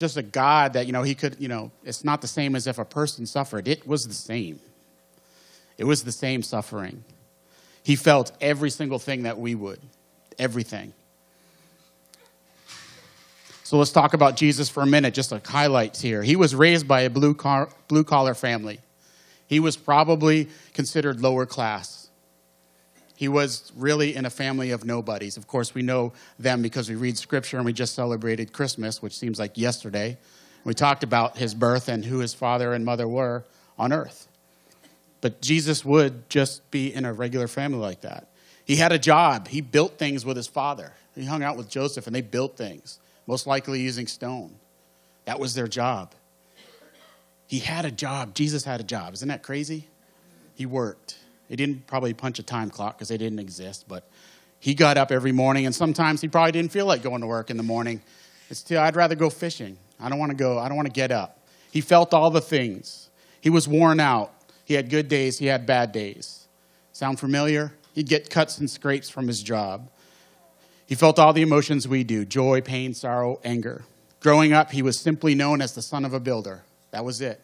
just a God that, he could, it's not the same as if a person suffered. It was the same. It was the same suffering. He felt every single thing that we would, everything. So let's talk about Jesus for a minute, just like highlights here. He was raised by a blue-collar family. He was probably considered lower class. He was really in a family of nobodies. Of course, we know them because we read Scripture, and we just celebrated Christmas, which seems like yesterday. We talked about his birth and who his father and mother were on earth. But Jesus would just be in a regular family like that. He had a job. He built things with his father. He hung out with Joseph, and they built things. Most likely using stone. That was their job. He had a job. Jesus had a job. Isn't that crazy? He worked. They didn't probably punch a time clock because they didn't exist, but he got up every morning, and sometimes he probably didn't feel like going to work in the morning. I'd rather go fishing. I don't want to go. I don't want to get up. He felt all the things. He was worn out. He had good days. He had bad days. Sound familiar? He'd get cuts and scrapes from his job. He felt all the emotions we do, joy, pain, sorrow, anger. Growing up, he was simply known as the son of a builder. That was it.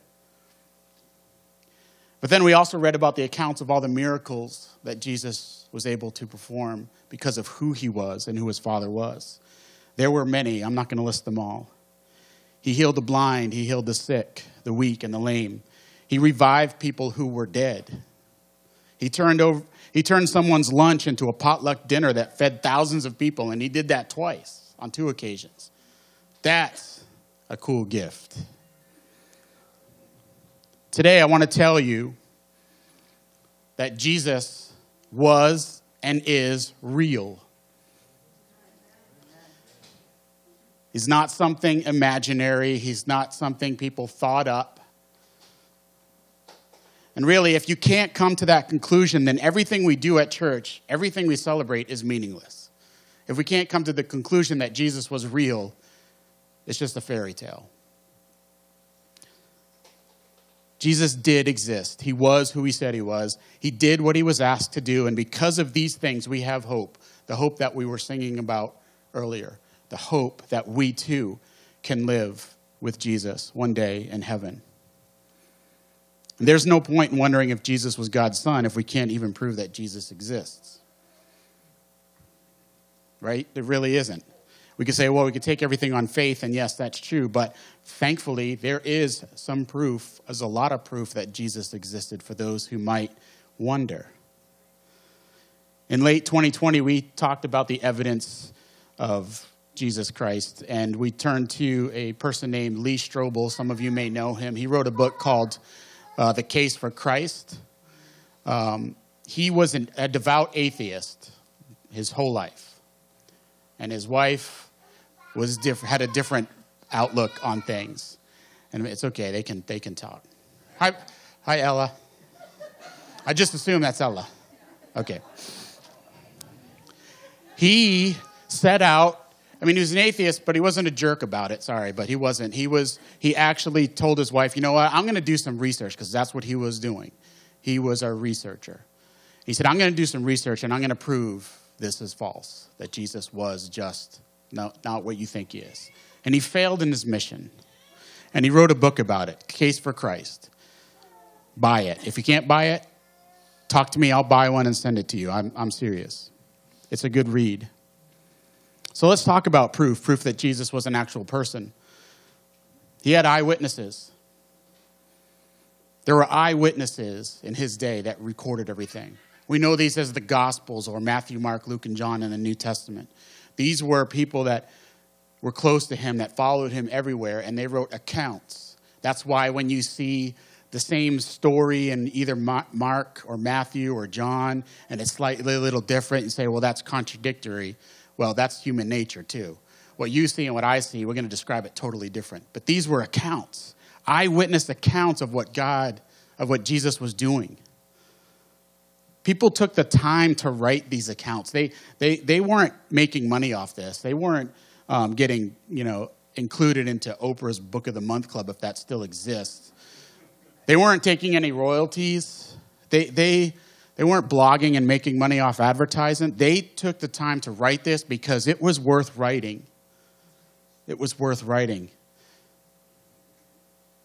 But then we also read about the accounts of all the miracles that Jesus was able to perform because of who he was and who his father was. There were many. I'm not going to list them all. He healed the blind. He healed the sick, the weak, and the lame. He revived people who were dead. He turned someone's lunch into a potluck dinner that fed thousands of people, and he did that twice on 2 occasions. That's a cool gift. Today, I want to tell you that Jesus was and is real. He's not something imaginary. He's not something people thought up. And really, if you can't come to that conclusion, then everything we do at church, everything we celebrate is meaningless. If we can't come to the conclusion that Jesus was real, it's just a fairy tale. Jesus did exist. He was who he said he was. He did what he was asked to do. And because of these things, we have hope. The hope that we were singing about earlier. The hope that we too can live with Jesus one day in heaven. There's no point in wondering if Jesus was God's son if we can't even prove that Jesus exists. Right? There really isn't. We could say, well, we could take everything on faith, and yes, that's true. But thankfully, there is some proof, there's a lot of proof that Jesus existed for those who might wonder. In late 2020, we talked about the evidence of Jesus Christ, and we turned to a person named Lee Strobel. Some of you may know him. He wrote a book called The Case for Christ. He was a devout atheist his whole life. And his wife was had a different outlook on things. And it's okay, they can talk. Hi Ella. I just assume that's Ella. Okay. He set out, he was an atheist, but he wasn't a jerk about it. Sorry, but he wasn't. He actually told his wife, I'm going to do some research, because that's what he was doing. He was a researcher. He said, I'm going to do some research, and I'm going to prove this is false, that Jesus was just not what you think he is. And he failed in his mission. And he wrote a book about it, Case for Christ. Buy it. If you can't buy it, talk to me. I'll buy one and send it to you. I'm serious. It's a good read. So let's talk about proof that Jesus was an actual person. He had eyewitnesses. There were eyewitnesses in his day that recorded everything. We know these as the Gospels, or Matthew, Mark, Luke, and John in the New Testament. These were people that were close to him, that followed him everywhere, and they wrote accounts. That's why when you see the same story in either Mark or Matthew or John, and it's slightly a little different, you say, well, that's contradictory. Well, that's human nature, too. What you see and what I see, we're going to describe it totally different. But these were accounts, eyewitness accounts of what Jesus was doing. People took the time to write these accounts. They weren't making money off this. They weren't getting, included into Oprah's Book of the Month Club, if that still exists. They weren't taking any royalties. They weren't blogging and making money off advertising. They took the time to write this because it was worth writing. It was worth writing.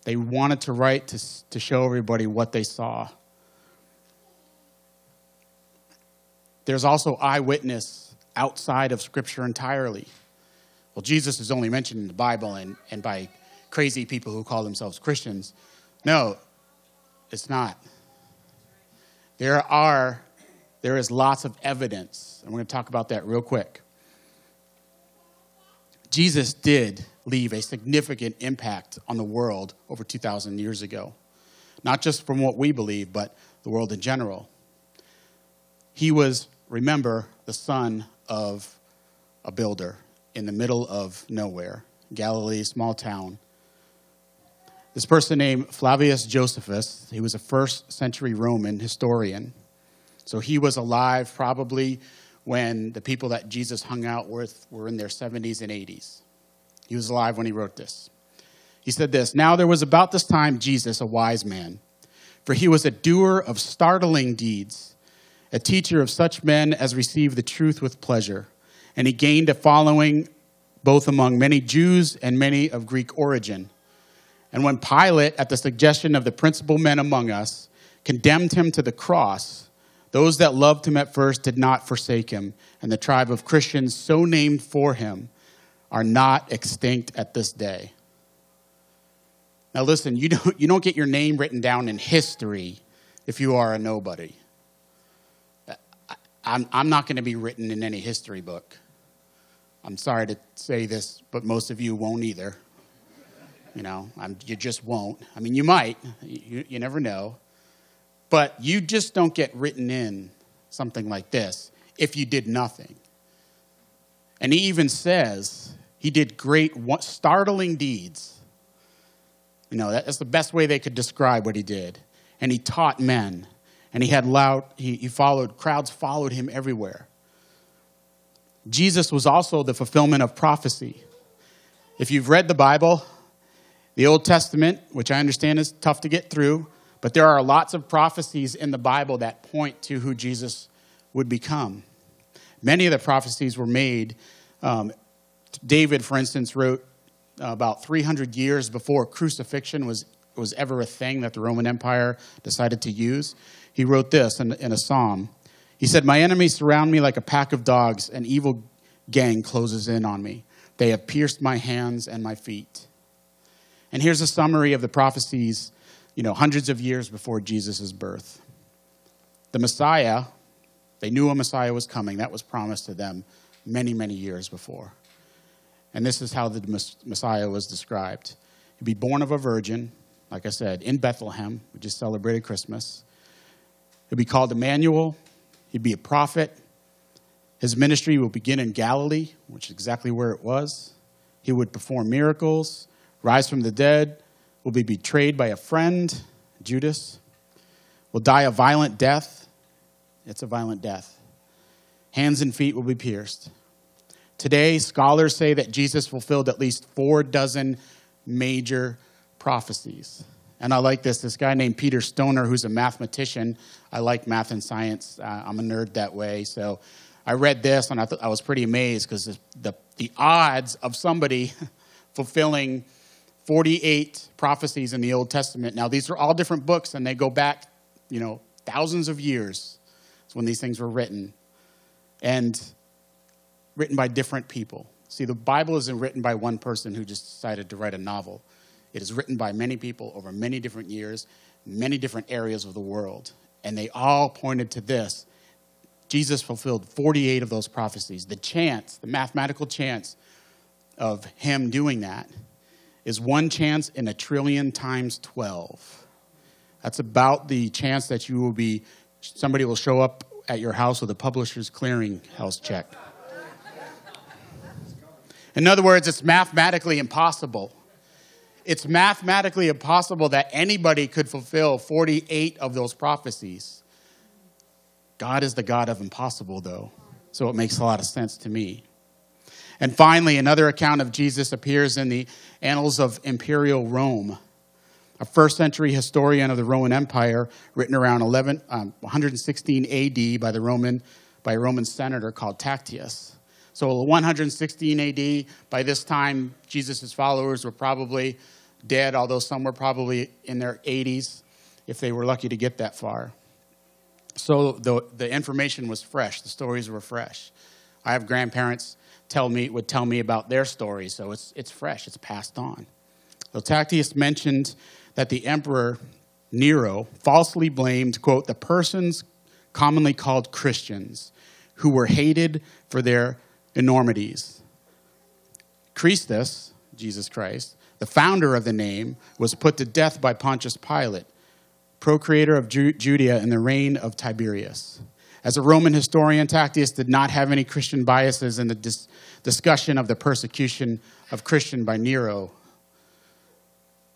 They wanted to write to show everybody what they saw. There's also eyewitness outside of Scripture entirely. Well, Jesus is only mentioned in the Bible and by crazy people who call themselves Christians. No, it's not. There is lots of evidence, and we're going to talk about that real quick. Jesus did leave a significant impact on the world over 2,000 years ago, not just from what we believe, but the world in general. He was, remember, the son of a builder in the middle of nowhere, Galilee, small town. This person named Flavius Josephus, he was a first century Roman historian. So he was alive probably when the people that Jesus hung out with were in their 70s and 80s. He was alive when he wrote this. He said this, "Now there was about this time Jesus, a wise man, for he was a doer of startling deeds, a teacher of such men as received the truth with pleasure. And he gained a following both among many Jews and many of Greek origin. And when Pilate, at the suggestion of the principal men among us, condemned him to the cross, those that loved him at first did not forsake him, and the tribe of Christians so named for him are not extinct at this day." Now listen, you don't get your name written down in history if you are a nobody. I'm not going to be written in any history book. I'm sorry to say this, but most of you won't either. You just won't. I mean, you might. You never know. But you just don't get written in something like this if you did nothing. And he even says he did great, startling deeds. That's the best way they could describe what he did. And he taught men. And crowds followed him everywhere. Jesus was also the fulfillment of prophecy. If you've read the Bible, the Old Testament, which I understand is tough to get through, but there are lots of prophecies in the Bible that point to who Jesus would become. Many of the prophecies were made. David, for instance, wrote about 300 years before crucifixion was ever a thing that the Roman Empire decided to use. He wrote this in a psalm. He said, "My enemies surround me like a pack of dogs. An evil gang closes in on me. They have pierced my hands and my feet." And here's a summary of the prophecies hundreds of years before Jesus' birth. The Messiah, they knew a Messiah was coming. That was promised to them many, many years before. And this is how the Messiah was described. He'd be born of a virgin, like I said, in Bethlehem. We just celebrated Christmas. He'd be called Emmanuel. He'd be a prophet. His ministry will begin in Galilee, which is exactly where it was. He would perform miracles, rise from the dead, will be betrayed by a friend, Judas, will die a violent death. It's a violent death. Hands and feet will be pierced. Today, scholars say that Jesus fulfilled at least 4 dozen major prophecies. And I like this. This guy named Peter Stoner, who's a mathematician. I like math and science. I'm a nerd that way. So I read this, and I was pretty amazed because the odds of somebody fulfilling 48 prophecies in the Old Testament. Now, these are all different books, and they go back, thousands of years. That's when these things were written, and written by different people. See, the Bible isn't written by one person who just decided to write a novel. It is written by many people over many different years, many different areas of the world, and they all pointed to this. Jesus fulfilled 48 of those prophecies. The chance, the mathematical chance of him doing that is 1 chance in a trillion times 12. That's about the chance that somebody will show up at your house with a publisher's clearinghouse check. In other words, it's mathematically impossible. It's mathematically impossible that anybody could fulfill 48 of those prophecies. God is the God of impossible, though, so it makes a lot of sense to me. And finally, another account of Jesus appears in the Annals of Imperial Rome. A first-century historian of the Roman Empire, written around 116 A.D. by a Roman senator called Tacitus. So 116 A.D., by this time, Jesus' followers were probably dead, although some were probably in their 80s if they were lucky to get that far. So the information was fresh. The stories were fresh. I have grandparents would tell me about their stories, so it's fresh. It's passed on. So Tacitus mentioned that the emperor, Nero, falsely blamed, quote, the persons commonly called Christians who were hated for their enormities. Christus, Jesus Christ, the founder of the name, was put to death by Pontius Pilate, procreator of Judea in the reign of Tiberius. As a Roman historian, Tacitus did not have any Christian biases in the discussion of the persecution of Christians by Nero.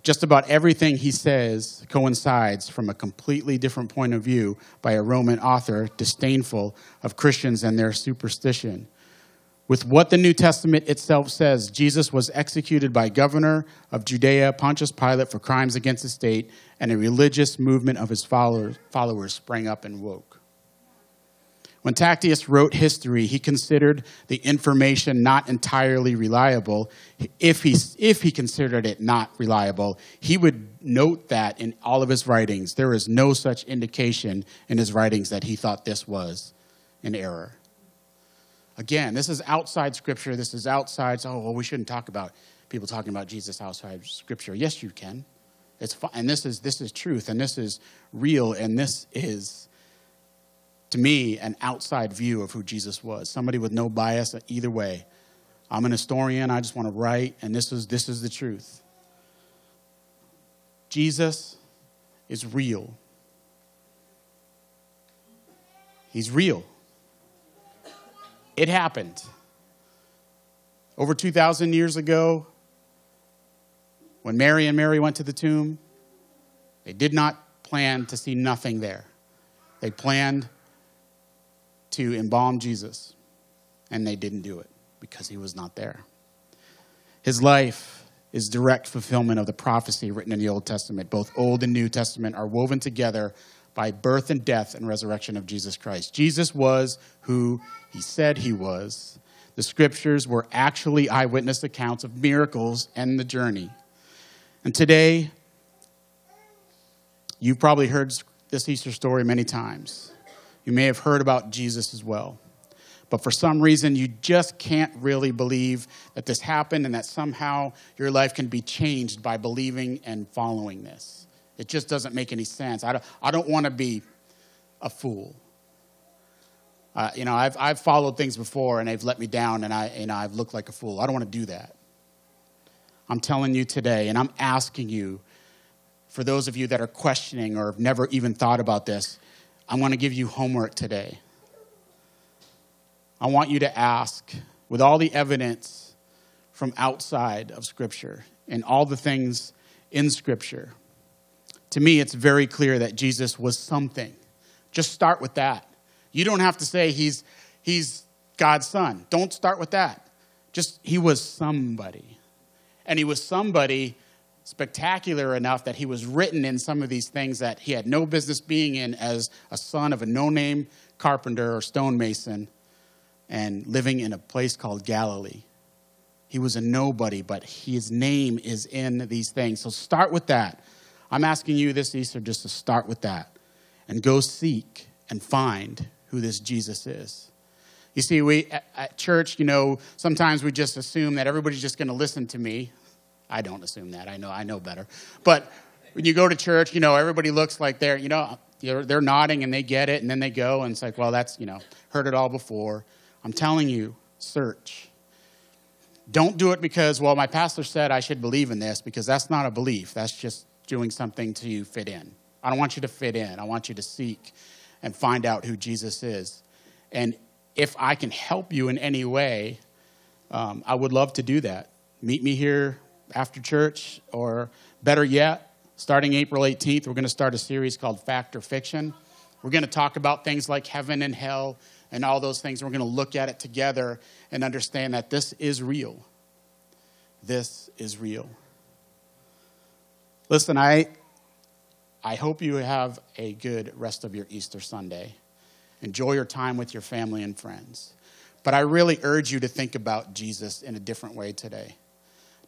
Just about everything he says coincides from a completely different point of view by a Roman author disdainful of Christians and their superstition. With what the New Testament itself says, Jesus was executed by governor of Judea, Pontius Pilate, for crimes against the state, and a religious movement of his followers sprang up and woke. When Tacitus wrote history, he considered the information not entirely reliable. If he considered it not reliable, he would note that in all of his writings. There is no such indication in his writings that he thought this was an error. Again, this is outside Scripture. This is outside. So, we shouldn't talk about people talking about Jesus outside Scripture. Yes, you can. It's fine. And this is truth, and this is real, and this is, to me, an outside view of who Jesus was. Somebody with no bias either way. I'm an historian. I just want to write, and this is the truth. Jesus is real. He's real. It happened. Over 2,000 years ago, when Mary and Mary went to the tomb, they did not plan to see nothing there. They planned to embalm Jesus, and they didn't do it because he was not there. His life is direct fulfillment of the prophecy written in the Old Testament. Both Old and New Testament are woven together by birth and death and resurrection of Jesus Christ. Jesus was who he said he was. The Scriptures were actually eyewitness accounts of miracles and the journey. And today, you've probably heard this Easter story many times. You may have heard about Jesus as well. But for some reason, you just can't really believe that this happened and that somehow your life can be changed by believing and following this. It just doesn't make any sense. I don't want to be a fool. I've followed things before and they've let me down, and I've looked like a fool. I don't want to do that. I'm telling you today, and I'm asking you, for those of you that are questioning or have never even thought about this, I want to give you homework today. I want you to ask, with all the evidence from outside of Scripture and all the things in Scripture, to me, it's very clear that Jesus was something. Just start with that. You don't have to say he's God's son. Don't start with that. Just he was somebody. And he was somebody spectacular enough that he was written in some of these things that he had no business being in as a son of a no-name carpenter or stonemason and living in a place called Galilee. He was a nobody, but his name is in these things. So start with that. I'm asking you this Easter just to start with that and go seek and find who this Jesus is. You see, we at church, sometimes we just assume that everybody's just going to listen to me. I don't assume that. I know better. But when you go to church, everybody looks like they're nodding and they get it, and then they go, and it's like, well, that's, heard it all before. I'm telling you, search. Don't do it because, well, my pastor said I should believe in this, because that's not a belief. That's just doing something to fit in. I don't want you to fit in. I want you to seek and find out who Jesus is. And if I can help you in any way, I would love to do that. Meet me here after church, or better yet, starting April 18th, we're going to start a series called Fact or Fiction. We're going to talk about things like heaven and hell and all those things. We're going to look at it together and understand that this is real. This is real. Listen, I hope you have a good rest of your Easter Sunday. Enjoy your time with your family and friends. But I really urge you to think about Jesus in a different way today.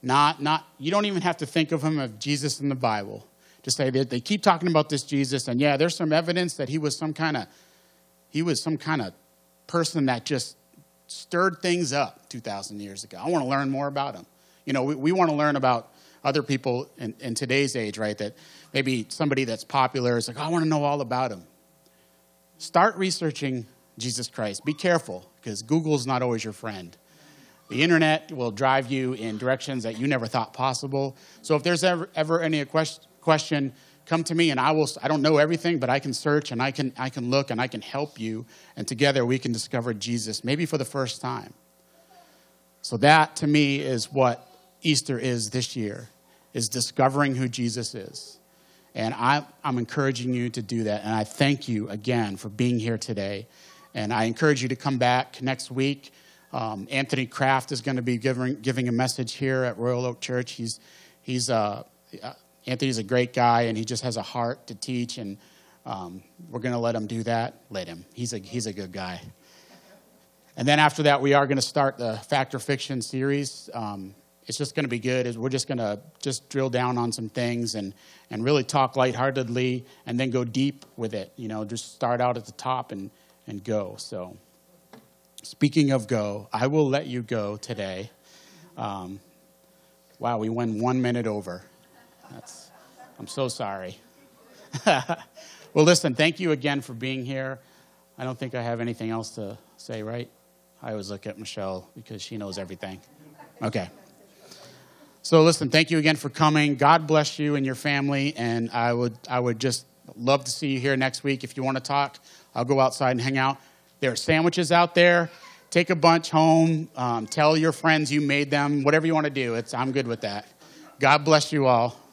You don't even have to think of him of Jesus in the Bible. To say that they keep talking about this Jesus, and yeah, there's some evidence that he was some kind of person that just stirred things up 2,000 years ago. I want to learn more about him. You know, we want to learn about other people in today's age, right? That maybe somebody that's popular is like, oh, I want to know all about him. Start researching Jesus Christ. Be careful, because Google's not always your friend. The internet will drive you in directions that you never thought possible. So if there's ever any question, come to me, and I don't know everything, but I can search, and I can look, and I can help you, and together we can discover Jesus, maybe for the first time. So that, to me, is what Easter is this year, is discovering who Jesus is. And I'm encouraging you to do that, and I thank you again for being here today. And I encourage you to come back next week. Anthony Kraft is going to be giving a message here at Royal Oak Church. Anthony's a great guy, and he just has a heart to teach, and we're going to let him do that. Let him. He's a good guy. And then after that, we are going to start the Fact or Fiction series. It's just going to be good. We're just going to drill down on some things and really talk lightheartedly, and then go deep with it. You know, just start out at the top and go. So speaking of go, I will let you go today. Wow, we went 1 minute over. I'm so sorry. Well, listen, thank you again for being here. I don't think I have anything else to say, right? I always look at Michelle because she knows everything. Okay. So listen, thank you again for coming. God bless you and your family, and I would just love to see you here next week. If you want to talk, I'll go outside and hang out. There are sandwiches out there. Take a bunch home. Tell your friends you made them. Whatever you want to do. I'm good with that. God bless you all.